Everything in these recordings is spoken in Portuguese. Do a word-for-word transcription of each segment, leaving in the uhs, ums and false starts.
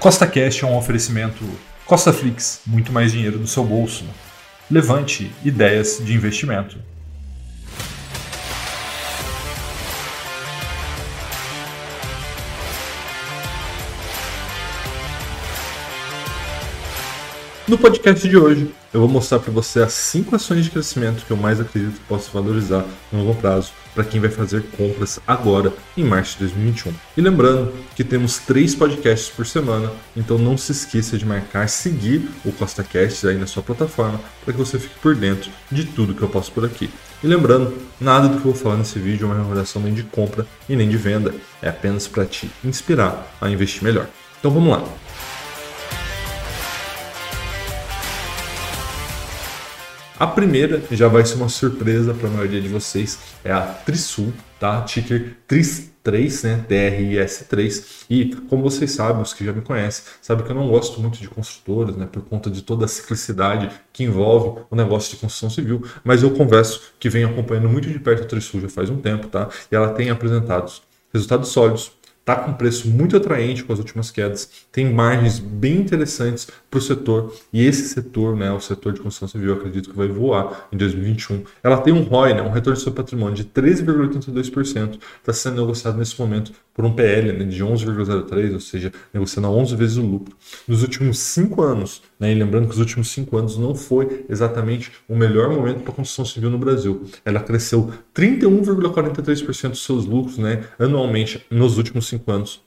CostaCast é um oferecimento CostaFlix, muito mais dinheiro no seu bolso. Levante ideias de investimento. No podcast de hoje, eu vou mostrar para você as cinco ações de crescimento que eu mais acredito que posso valorizar no longo prazo para quem vai fazer compras agora em março de dois mil e vinte e um. E lembrando que temos três podcasts por semana, então não se esqueça de marcar, seguir o CostaCast aí na sua plataforma para que você fique por dentro de tudo que eu posto por aqui. E lembrando, nada do que eu vou falar nesse vídeo é uma recomendação nem de compra e nem de venda, é apenas para te inspirar a investir melhor. Então vamos lá! A primeira já vai ser uma surpresa para a maioria de vocês, é a Trisul, tá? Ticker Tris três, né? T R I S três. E como vocês sabem, os que já me conhecem, sabem que eu não gosto muito de construtoras, né? Por conta de toda a ciclicidade que envolve o negócio de construção civil. Mas eu converso que venho acompanhando muito de perto a Trisul já faz um tempo, tá? E ela tem apresentado resultados sólidos. Está com preço muito atraente com as últimas quedas, tem margens bem interessantes para o setor, e esse setor, né, o setor de construção civil, eu acredito que vai voar em dois mil e vinte e um. Ela tem um R O I, né, um retorno de seu patrimônio de treze vírgula oitenta e dois por cento, está sendo negociado nesse momento por um P L, né, de onze vírgula zero três, ou seja, negociando a onze vezes o lucro. Nos últimos cinco anos, né, e lembrando que os últimos cinco anos não foi exatamente o melhor momento para a construção civil no Brasil. Ela cresceu trinta e um vírgula quarenta e três por cento dos seus lucros, né, anualmente nos últimos cinco anos.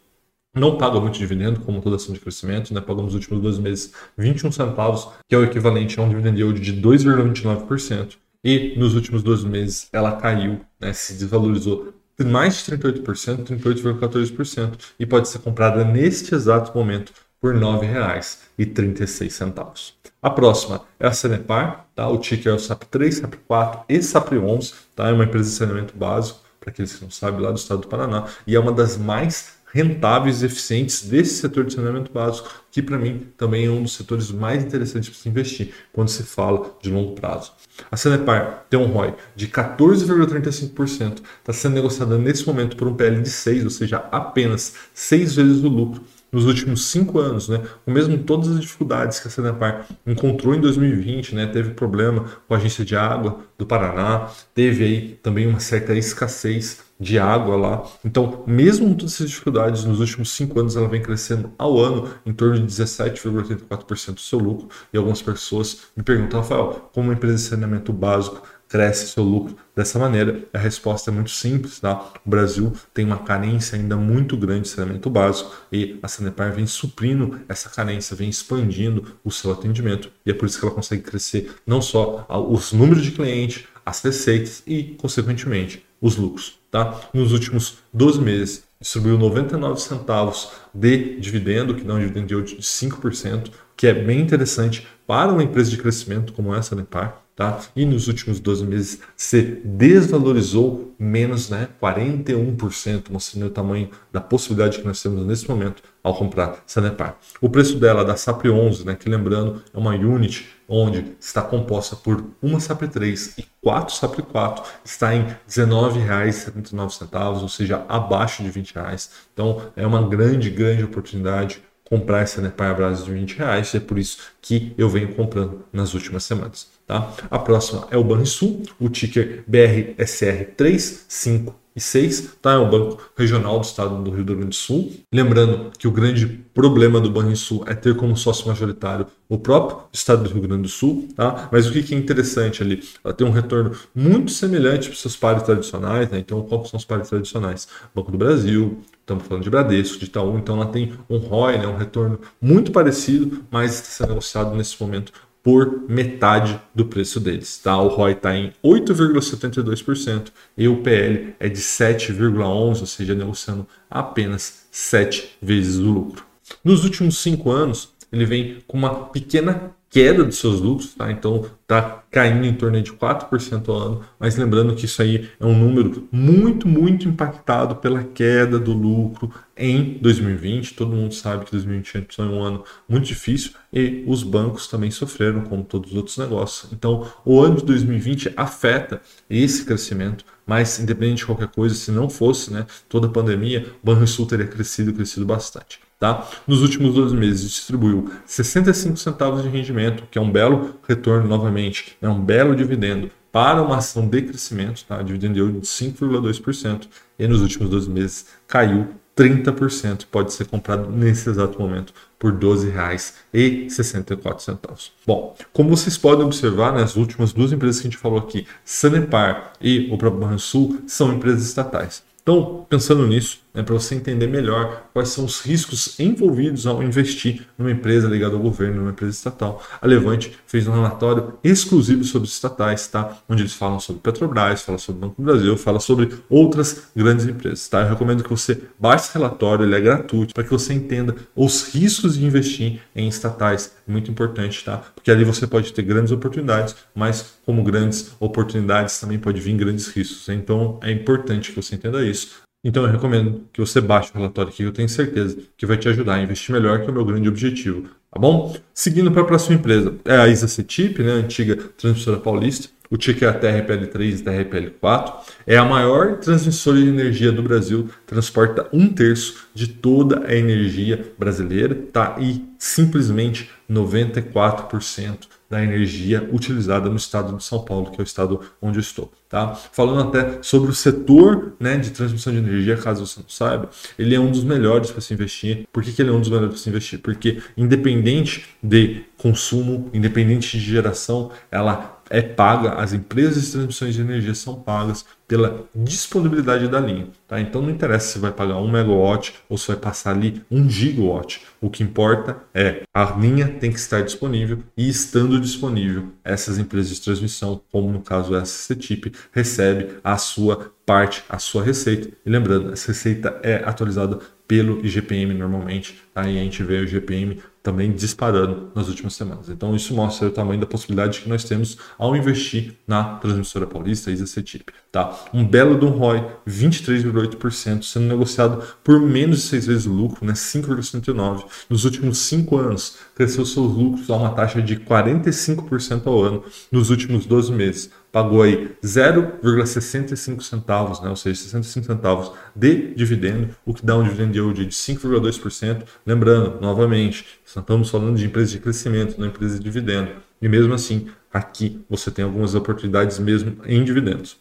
Não paga muito dividendo, como toda ação de crescimento, né? Paga nos últimos dois meses vinte e um centavos, que é o equivalente a um dividend yield de dois vírgula vinte e nove por cento. E nos últimos dois meses ela caiu, né? Se desvalorizou mais de trinta e oito por cento, trinta e oito vírgula quatorze por cento, e pode ser comprada neste exato momento por nove reais e trinta e seis centavos. A próxima é a Sanepar, tá? O ticker é o S A P três, S A P quatro e S A P onze, tá? É uma empresa de saneamento básico, para aqueles que não sabem, lá do estado do Paraná, e é uma das mais rentáveis e eficientes desse setor de saneamento básico, que para mim também é um dos setores mais interessantes para se investir quando se fala de longo prazo. A Sanepar tem um R O I de quatorze vírgula trinta e cinco por cento, está sendo negociada nesse momento por um P L de seis, ou seja, apenas seis vezes o lucro. Nos últimos cinco anos, né, com mesmo todas as dificuldades que a Sanepar encontrou em dois mil e vinte, né, teve problema com a agência de água do Paraná, teve aí também uma certa escassez de água lá. Então, mesmo com todas essas dificuldades, nos últimos cinco anos ela vem crescendo ao ano em torno de dezessete vírgula oitenta e quatro por cento do seu lucro. E algumas pessoas me perguntam, Rafael, como uma empresa de saneamento básico cresce seu lucro dessa maneira? A resposta é muito simples, tá? O Brasil tem uma carência ainda muito grande de saneamento básico e a Sanepar vem suprindo essa carência, vem expandindo o seu atendimento, e é por isso que ela consegue crescer não só os números de clientes, as receitas e, consequentemente, os lucros, tá? Nos últimos doze meses, distribuiu noventa e nove centavos de dividendo, que dá um dividend yield de cinco por cento, que é bem interessante para uma empresa de crescimento como essa, Sanepar, tá? E nos últimos doze meses se desvalorizou menos, né, quarenta e um por cento, mostrando o tamanho da possibilidade que nós temos nesse momento ao comprar Sanepar. O preço dela, da S A P onze, né, que lembrando é uma unit onde está composta por uma S A P três e quatro S A P quatro, está em dezenove reais e setenta e nove centavos, ou seja, abaixo de vinte reais. Então é uma grande, grande oportunidade comprar essa Sanepar abaixo de vinte reais, e é por isso que eu venho comprando nas últimas semanas, tá? A próxima é o Banrisul, o ticker B R S R três, cinco e seis, tá? É um banco regional do estado do Rio Grande do Sul. Lembrando que o grande problema do Banrisul é ter como sócio majoritário o próprio estado do Rio Grande do Sul, tá? Mas o que é interessante ali, ela tem um retorno muito semelhante para os seus pares tradicionais, né? Então, qual são os pares tradicionais? Banco do Brasil, estamos falando de Bradesco, de Itaú, então ela tem um R O I, né, um retorno muito parecido, mas está sendo negociado nesse momento por metade do preço deles, tá? O R O I está em oito vírgula setenta e dois por cento e o P L é de sete vírgula onze por cento, ou seja, negociando apenas sete vezes o lucro. Nos últimos cinco anos, ele vem com uma pequena queda dos seus lucros, tá? Então está caindo em torno de quatro por cento ao ano, mas lembrando que isso aí é um número muito, muito impactado pela queda do lucro em dois mil e vinte. Todo mundo sabe que dois mil e vinte foi um ano muito difícil e os bancos também sofreram, como todos os outros negócios. Então o ano de dois mil e vinte afeta esse crescimento, mas independente de qualquer coisa, se não fosse, né, toda a pandemia, o Banrisul teria crescido, crescido bastante. Tá? Nos últimos doze meses distribuiu sessenta e cinco centavos de rendimento, que é um belo retorno novamente, é um belo dividendo para uma ação de crescimento, tá? Dividendo de cinco vírgula dois por cento e nos últimos doze meses caiu trinta por cento, pode ser comprado nesse exato momento por doze reais e sessenta e quatro centavos. Bom, como vocês podem observar, né, as últimas duas empresas que a gente falou aqui, Sanepar e o próprio Banrisul, são empresas estatais. Então, pensando nisso, né, para você entender melhor quais são os riscos envolvidos ao investir numa empresa ligada ao governo, numa empresa estatal, a Levante fez um relatório exclusivo sobre os estatais, tá? Onde eles falam sobre Petrobras, falam sobre o Banco do Brasil, falam sobre outras grandes empresas, tá? Eu recomendo que você baixe esse relatório, ele é gratuito, para que você entenda os riscos de investir em estatais, muito importante, tá? Porque ali você pode ter grandes oportunidades, mas como grandes oportunidades também pode vir grandes riscos, então é importante que você entenda isso. Isso. Então eu recomendo que você baixe o relatório aqui, eu tenho certeza que vai te ajudar a investir melhor, que é o meu grande objetivo, tá bom? Seguindo para a próxima empresa, é a I S A C T E E P, né, antiga Transmissora Paulista, o ticker é a T R P L três e T R P L quatro, é a maior transmissora de energia do Brasil, transporta um terço de toda a energia brasileira, tá? E simplesmente noventa e quatro por cento da energia utilizada no estado de São Paulo, que é o estado onde eu estou, tá? Falando até sobre o setor, né, de transmissão de energia, caso você não saiba, ele é um dos melhores para se investir. Por que que ele é um dos melhores para se investir? Porque independente de consumo, independente de geração, ela é paga, as empresas de transmissão de energia são pagas pela disponibilidade da linha, tá? Então não interessa se vai pagar um megawatt ou se vai passar ali um gigawatt. O que importa é a linha tem que estar disponível e estando disponível, essas empresas de transmissão, como no caso essa C T E E P, recebe a sua parte, a sua receita. E lembrando, essa receita é atualizada pelo I G P M normalmente, tá? E a gente vê o I G P M também disparando nas últimas semanas. Então isso mostra o tamanho da possibilidade que nós temos ao investir na Transmissora Paulista, I S A C T E E P, tá? Um belo de um R O I, vinte e três vírgula oito por cento, sendo negociado por menos de seis vezes o lucro, né? cinco vírgula sessenta e nove. Nos últimos cinco anos, cresceu seus lucros a uma taxa de quarenta e cinco por cento ao ano nos últimos doze meses. Pagou aí zero vírgula sessenta e cinco centavos, né? Ou seja, sessenta e cinco centavos de dividendo, o que dá um dividend yield de cinco vírgula dois por cento. Lembrando, novamente, estamos falando de empresa de crescimento, não empresa de dividendo. E mesmo assim, aqui você tem algumas oportunidades mesmo em dividendos.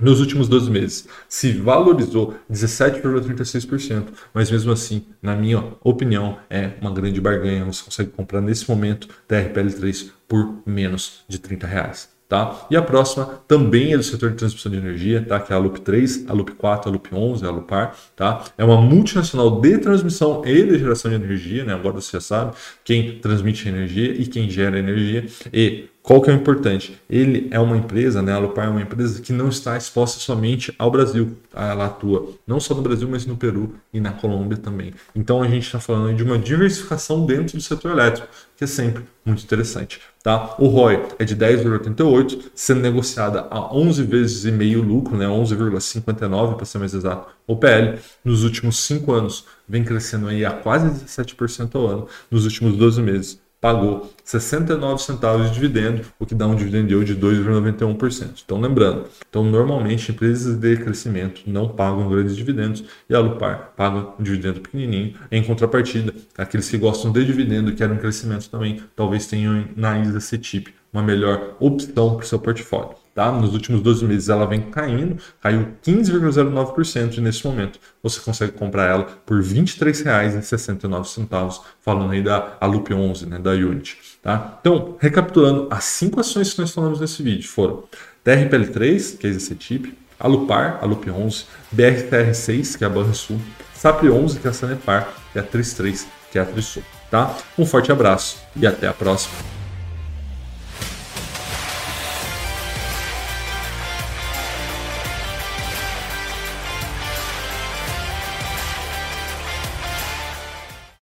Nos últimos doze meses, se valorizou dezessete vírgula trinta e seis por cento, mas mesmo assim, na minha opinião, é uma grande barganha. Você consegue comprar nesse momento T R P L três por menos de trinta reais. Tá? E a próxima também é do setor de transmissão de energia, tá? Que é a Alup três, a Alup quatro, a Alup onze, a Alupar. Tá? É uma multinacional de transmissão e de geração de energia, né? Agora você já sabe quem transmite energia e quem gera energia. E qual que é o importante? Ele é uma empresa, né? A Alupar é uma empresa que não está exposta somente ao Brasil. Ela atua não só no Brasil, mas no Peru e na Colômbia também. Então a gente está falando de uma diversificação dentro do setor elétrico, que é sempre muito interessante. Tá? O R O I é de dez vírgula oitenta e oito, sendo negociada a onze vezes e meio o lucro, né? onze vírgula cinquenta e nove para ser mais exato, o P L. Nos últimos cinco anos vem crescendo aí a quase dezessete por cento ao ano. Nos últimos doze meses pagou sessenta e nove centavos de dividendo, o que dá um dividend yield de dois vírgula noventa e um por cento. Então lembrando, então normalmente empresas de crescimento não pagam grandes dividendos e a Alupar paga um dividendo pequenininho. Em contrapartida, aqueles que gostam de dividendo e querem crescimento também, talvez tenham na I S A C T E E P uma melhor opção para o seu portfólio. Tá? Nos últimos doze meses ela vem caindo, caiu quinze vírgula zero nove por cento e nesse momento você consegue comprar ela por vinte e três reais e sessenta e nove centavos, falando aí da Alup onze, né, da Unity. Tá? Então, recapitulando, as cinco ações que nós falamos nesse vídeo foram T R P L três, que é a I S A C T E E P, Alupar, Alup onze, B R T R seis, que é a Banrisul, S A P onze, que é a Sanepar, e a Trisul, que é a Trisul. Tá? Um forte abraço e até a próxima!